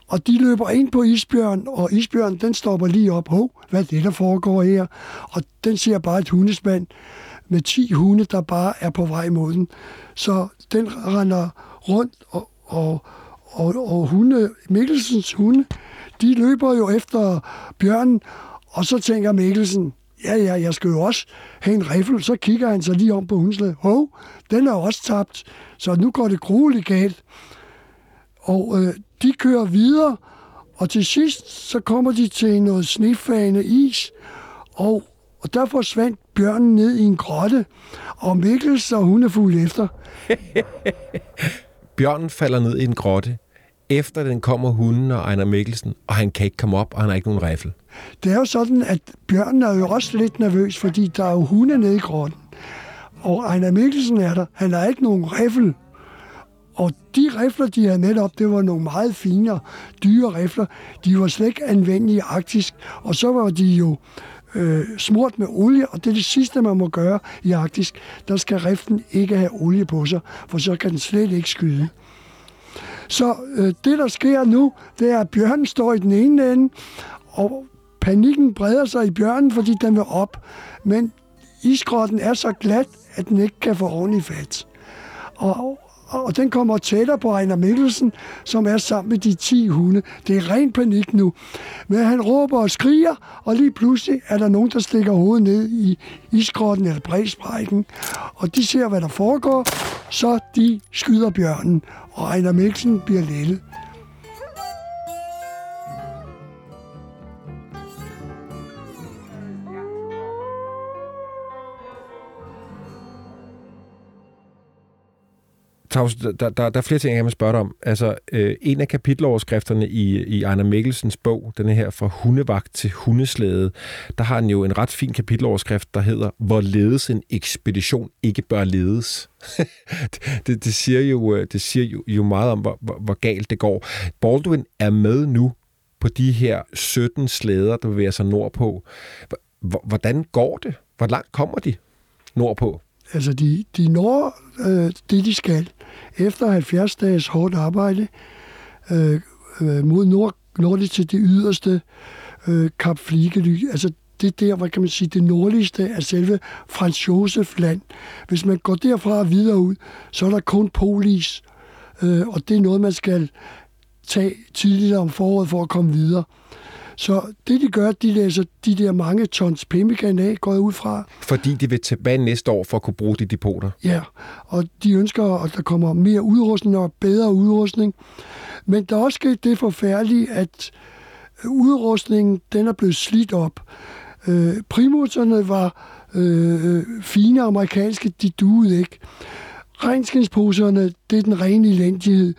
Og de løber ind på isbjørn, og isbjørn, den stopper lige op. Hvad er det, der foregår her? Og den ser bare et hundespand med 10 hunde, der bare er på vej mod den. Så den render rundt, og hunde, Mikkelsens hunde, de løber jo efter bjørnen, og så tænker Mikkelsen, ja, jeg skal jo også have en riffel. Så kigger han så lige om på hundeslæden. Den er også tabt, så nu går det grueligt galt. Og de kører videre, og til sidst så kommer de til noget snefagende is, og der forsvandt bjørnen ned i en grotte, og Mikkelsen og hundefuglen efter. Bjørnen falder ned i en grotte. Efter den kommer hunden og Ejnar Mikkelsen, og han kan ikke komme op, og han har ikke nogen riffel. Det er jo sådan, at bjørnen er jo også lidt nervøs, fordi der er jo hunde nede i grotten. Og Ejnar Mikkelsen er der. Han har ikke nogen riffel. Og de rifler, de havde med op, det var nogle meget finere, dyre rifler. De var slet ikke anvendelige i Arktis. Og så var de jo smurt med olie, og det er det sidste, man må gøre i Arktis. Der skal riflen ikke have olie på sig, for så kan den slet ikke skyde. Så det, der sker nu, det er, at bjørnen står i den ene ende, og panikken breder sig i bjørnen, fordi den vil op. Men isgrotten er så glat, at den ikke kan få ordentlig fat. Og den kommer tættere på Ejnar Mikkelsen, som er sammen med de 10 hunde. Det er ren panik nu. Men han råber og skriger, og lige pludselig er der nogen, der stikker hovedet ned i isgrotten eller bræsprækken. Og de ser, hvad der foregår, så de skyder bjørnen, og Ejnar Mikkelsen bliver lettet. Claus, der er flere ting, jeg kan spørge dig om. Altså, en af kapiteloverskrifterne i Ejnar Mikkelsens bog, den her fra hundevagt til hundeslæde, der har han jo en ret fin kapiteloverskrift, der hedder, hvor ledes en ekspedition ikke bør ledes. det siger jo meget om, hvor galt det går. Baldwin er med nu på de her 17 slæder, der bevæger sig nordpå. Hvordan går det? Hvor langt kommer de nordpå? Altså, de når det, de skal. Efter 70 dages hårdt arbejde mod nord, når de til det yderste Kap Fligely. Altså, det er der, hvad kan man sige, det nordligste af selve Franz Josef Land. Hvis man går derfra og videre ud, så er der kun polis, og det er noget, man skal tage tidligere om foråret for at komme videre. Så det, de gør, de læser de der mange tons pemmikan af, går ud fra. Fordi de vil tilbage næste år for at kunne bruge de depoter. Ja, og de ønsker, at der kommer mere udrustning og bedre udrustning. Men der er også sket det forfærdelige, at udrustningen, den er blevet slidt op. Primusserne var fine amerikanske, de duede ikke. Regnskinsposerne, det er den rene elendighed.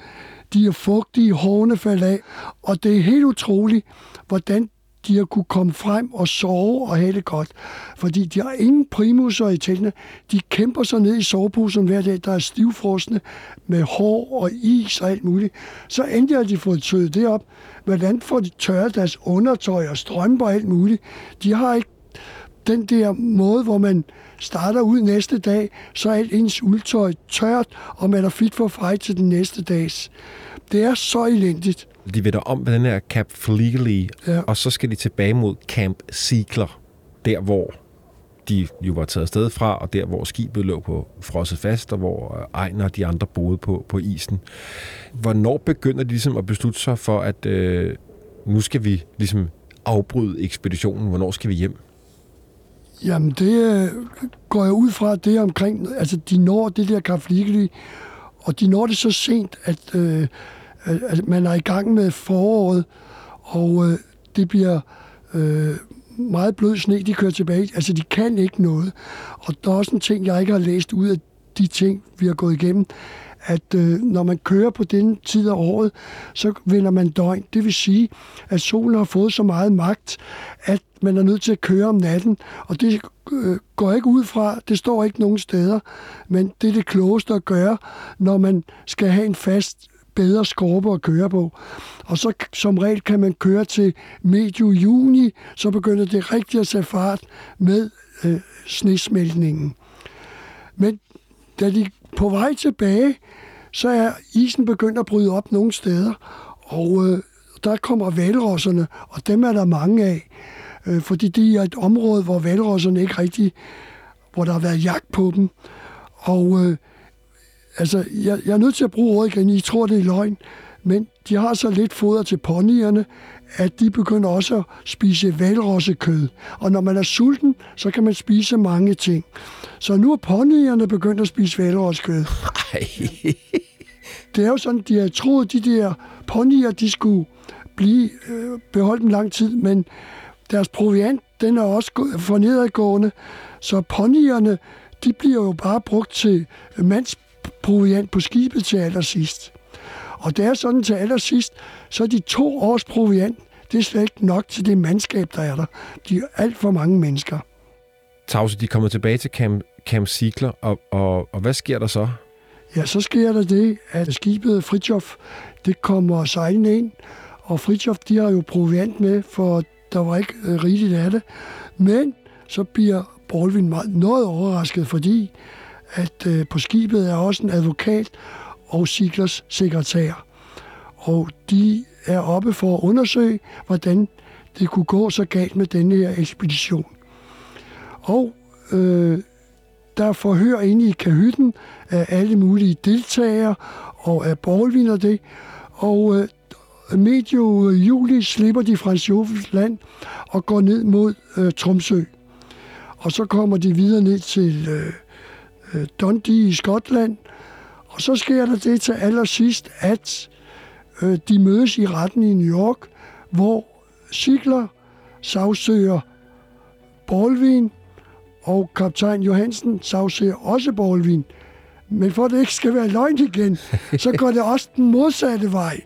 De er fugtige, hårene falder af, og det er helt utroligt, hvordan de har kunne komme frem og sove og have det godt. Fordi de har ingen primusser i teltene. De kæmper sig ned i soveposen hver dag, der er stivfrosne med hår og is og alt muligt. Så endelig har de fået tøjet det op. Hvordan får de tørret deres undertøj og strømper og alt muligt? De har ikke den der måde, hvor man starter ud næste dag, så er alt ens uldtøj tørt, og man er fit for frej til den næste dags. Det er så elendigt. De vender om på den her Kap Fligely, ja. Og så skal de tilbage mod Camp Ziegler, der hvor de jo var taget afsted fra, og der hvor skibet lå på frosset fast, og hvor Ejnar og de andre boede på isen. Hvornår begynder de ligesom at beslutte sig for, at nu skal vi ligesom afbryde ekspeditionen? Hvornår skal vi hjem? Jamen, det går jeg ud fra, det omkring, altså de når det der Kap Fligely, og de når det så sent, at man er i gang med foråret, og det bliver meget blød sne, de kører tilbage. Altså, de kan ikke noget. Og der er også en ting, jeg ikke har læst ud af de ting, vi har gået igennem, at når man kører på denne tid af året, så vender man døgn. Det vil sige, at solen har fået så meget magt, at man er nødt til at køre om natten, og det går ikke ud fra, det står ikke nogen steder, men det er det klogeste at gøre, når man skal have en fast, bedre skorpe at køre på. Og så som regel kan man køre til medio juni, så begynder det rigtig at tage fart med snesmeltningen. Men da de på vej tilbage, så er isen begyndt at bryde op nogle steder, og der kommer valrosserne, og dem er der mange af, fordi det er et område, hvor valrosserne ikke rigtig, hvor der har været jagt på dem. Og altså, jeg er nødt til at bruge ordet igen, I tror det er løgn, men de har så lidt foder til ponyerne, at de begynder også at spise valrossekød. Og når man er sulten, så kan man spise mange ting. Så nu er ponyerne begyndt at spise valrossekød. Det er jo sådan, de har troet, de der ponyer, de skulle blive beholdt en lang tid, men deres proviant, den er også for nedadgående, så ponyerne, de bliver jo bare brugt til mandsproviant på skibet til allersidst. Og det er sådan til allersidst, så de 2 års proviant, det er slet ikke nok til det mandskab, der er der. De er alt for mange mennesker. Tavse, de kommer tilbage til Camp Ziegler, og hvad sker der så? Ja, så sker der det, at skibet Fridtjof, det kommer sejlende ind, og Fridtjof, de har jo proviant med, for der var ikke rigeligt af det. Men så bliver Baldwin noget overrasket, fordi at på skibet er også en advokat og Zieglers sekretær. Og de er oppe for at undersøge, hvordan det kunne gå så galt med denne her ekspedition. Og der er forhør inde i kahytten af alle mulige deltagere og af Baldwin og det. Og medio juli slipper de Franz Josef Land og går ned mod Tromsø. Og så kommer de videre ned til Dundee i Skotland. Og så sker der det til allersidst, at de mødes i retten i New York, hvor Ziegler sagsøger Baldwin, og kaptajn Johansen sagsøger også Baldwin. Men for det ikke skal være løgn igen, så går det også den modsatte vej.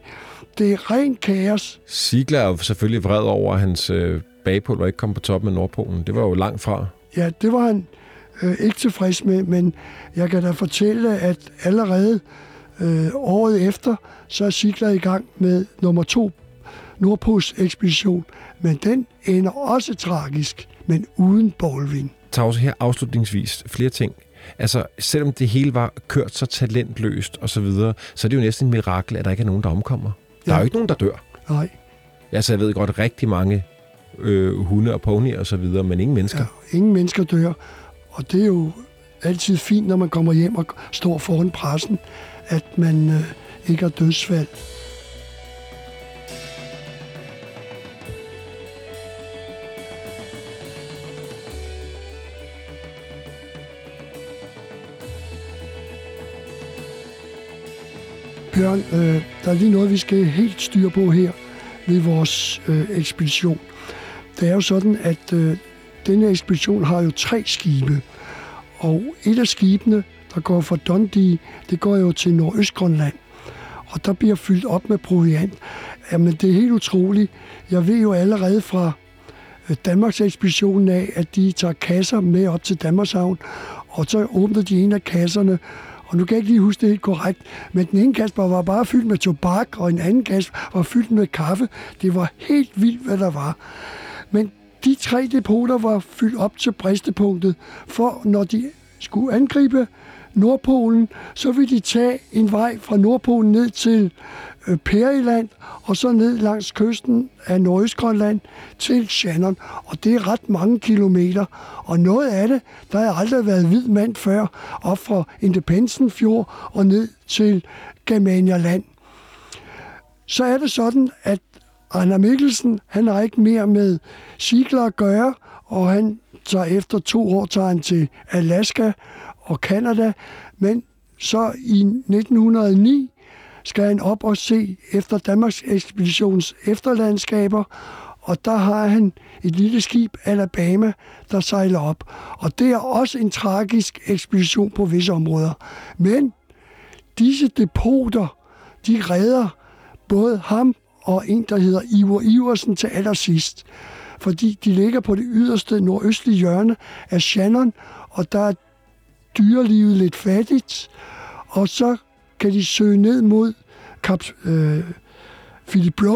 Det er ren kaos. Ziegler er selvfølgelig vred over, at hans bagpulver ikke kom på toppen af Nordpolen. Det var jo langt fra. Ja, det var han ikke tilfreds med, men jeg kan da fortælle, at allerede året efter, så er Ziegler i gang med nummer 2 Nordpolsekspedition. Men den ender også tragisk, men uden Baldwin. Tavse, her afslutningsvis flere ting. Altså, selvom det hele var kørt så talentløst og så videre, så er det jo næsten et mirakel, at der ikke er nogen, der omkommer. Der er jo ikke nogen, der dør. Nej. Altså, jeg ved godt, rigtig mange hunde og ponyer og så videre, men ingen mennesker. Ja, ingen mennesker dør. Og det er jo altid fint, når man kommer hjem og står foran pressen, at man ikke har dødsfald. Bjørn, der er lige noget, vi skal helt styre på her ved vores ekspedition. Det er jo sådan, at denne ekspedition har jo 3 skibe. Og et af skibene, der går fra Dundee, det går jo til Nordøstgrønland. Og der bliver fyldt op med proviant. Jamen, det er helt utroligt. Jeg ved jo allerede fra Danmarks ekspeditionen af, at de tager kasser med op til Danmarkshavn. Og så åbner de en af kasserne. Og nu kan jeg ikke lige huske det helt korrekt, men den ene kasse var bare fyldt med tobak, og en anden kasse var fyldt med kaffe. Det var helt vildt, hvad der var. Men de 3 depoter var fyldt op til bristepunktet, for når de skulle angribe Nordpolen, så ville de tage en vej fra Nordpolen ned til Periland, og så ned langs kysten af Nordøstgrønland til Shannon. Og det er ret mange kilometer. Og noget af det, der har aldrig været hvid mand før, op fra Independence Fjord og ned til Germanialand. Så er det sådan, at Ejnar Mikkelsen, han har ikke mere med Ziegler at gøre, og han tager efter 2 år til Alaska og Canada, men så i 1909 skal han op og se efter Danmarks ekspeditions efterlandskaber, og der har han et lille skib, Alabama, der sejler op. Og det er også en tragisk ekspedition på visse områder. Men disse depoter, de redder både ham og en, der hedder Ivar Iversen til allersidst, fordi de ligger på det yderste nordøstlige hjørne af Shannon, og der er dyrelivet lidt fattigt, og så kan de søge ned mod Kap Fligely,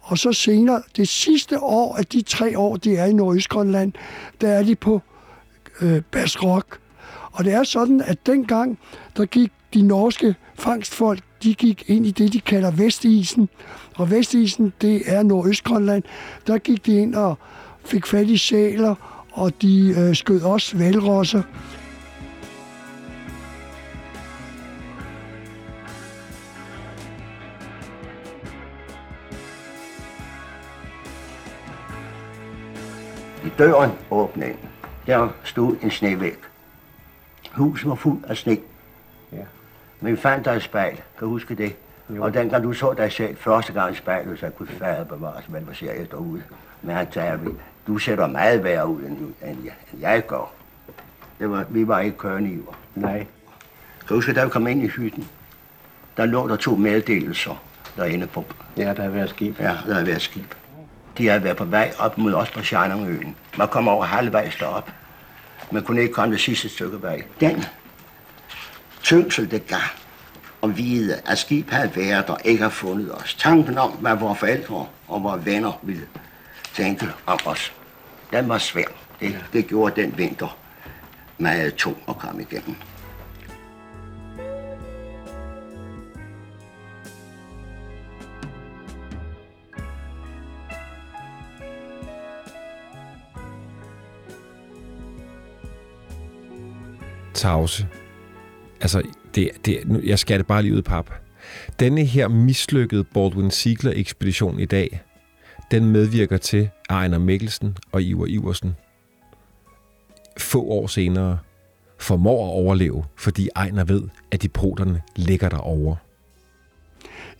og så senere, det sidste år af de 3 år, det er i Nordøstgrønland, der er de på Bass Rock. Og det er sådan, at dengang, der gik de norske fangstfolk, de gik ind i det, de kalder Vestisen, og Vestisen, det er Nordøstgrønland, der gik de ind og fik fat i sæler, og de skød også hvalrosser. I døren åbnede, der stod en snevæg. Huset var fuld af sne. Ja. Vi fandt dig et spejl, kan du huske det? Jo. Og dengang du så dig selv første gang i spejlet, så kunne fader bevares, hvad ser jeg derude. Men han tager vi, du sætter meget værre ud, end jeg gør. Vi var ikke kørende i år. Nej. Kan du huske, da vi kom ind i hytten, der lå der 2 meddelelser derinde på. Ja, der har været skib. Ja, der har været skib. De havde været på vej op mod os på Shannon-øen. Man kom over halvvejs derop. Man kunne ikke komme det sidste stykke vej. Den tyngsel, det gav at vide, at skib havde været og ikke havde fundet os. Tanken om, hvad vores forældre og vores venner ville tænke om os, den var svær. Det gjorde den vinter meget tung at komme igennem. Tavse. Altså, jeg skærer det bare lige ud i pap. Denne her mislykkede Baldwin-Ziegler-ekspedition i dag, den medvirker til Ejnar Mikkelsen og Ivar Iversen. Få år senere formår at overleve, fordi Ejnar ved, at de proterne ligger derovre.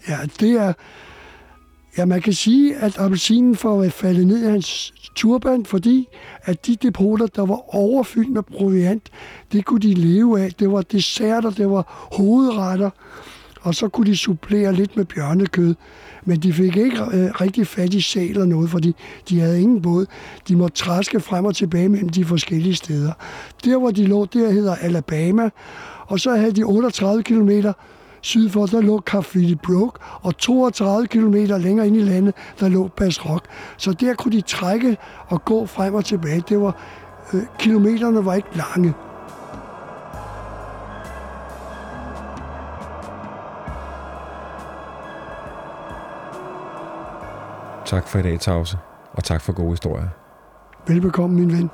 Ja, det er Ja, man kan sige, at appelsinen får faldet ned af hans turban, fordi at de depoter, der var overfyldt med proviant, det kunne de leve af. Det var desserter, det var hovedretter, og så kunne de supplere lidt med bjørnekød. Men de fik ikke rigtig fat i sæl eller noget, fordi de havde ingen båd. De måtte træske frem og tilbage mellem de forskellige steder. Der, hvor de lå, der hedder Alabama, og så havde de 38 kilometer sydfor, der lå Kap Fligely, og 32 kilometer længere ind i landet, der lå Bass Rock. Så der kunne de trække og gå frem og tilbage. Det var, kilometerne var ikke lange. Tak for i dag, Tavse, og tak for gode historier. Velbekomme, min ven.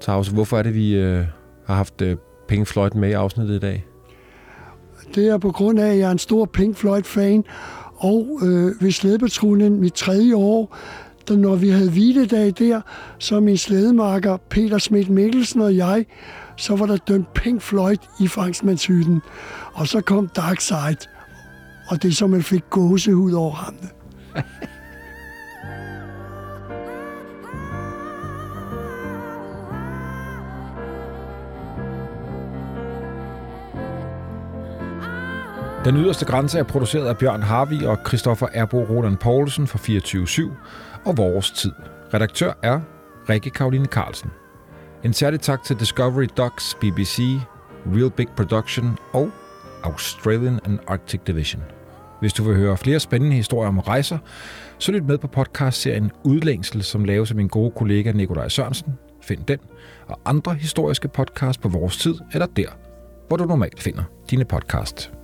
Tavse, hvorfor er det, vi har haft Pink Floyd med i afsnittet i dag? Det er på grund af, at jeg er en stor Pink Floyd-fan, og ved Slædepatruljen, mit 3. år, da når vi havde hviledag der, så min slædemarker Peter Schmidt Mikkelsen og jeg, så var der dømt Pink Floyd i fangstmandshytten. Og så kom Dark Side, og det så man fik gåsehud over ramte. Den yderste grænse er produceret af Bjørn Harvig og Christoffer Erbo Roland Poulsen fra 24/7 og Vores Tid. Redaktør er Rikke Karoline Carlsen. En særlig tak til Discovery Docs, BBC, Real Big Production og Australian and Arctic Division. Hvis du vil høre flere spændende historier om rejser, så lyt med på podcastserien Udlængsel, som laves af min gode kollega Nikolaj Sørensen. Find den og andre historiske podcasts på Vores Tid eller der, hvor du normalt finder dine podcasts.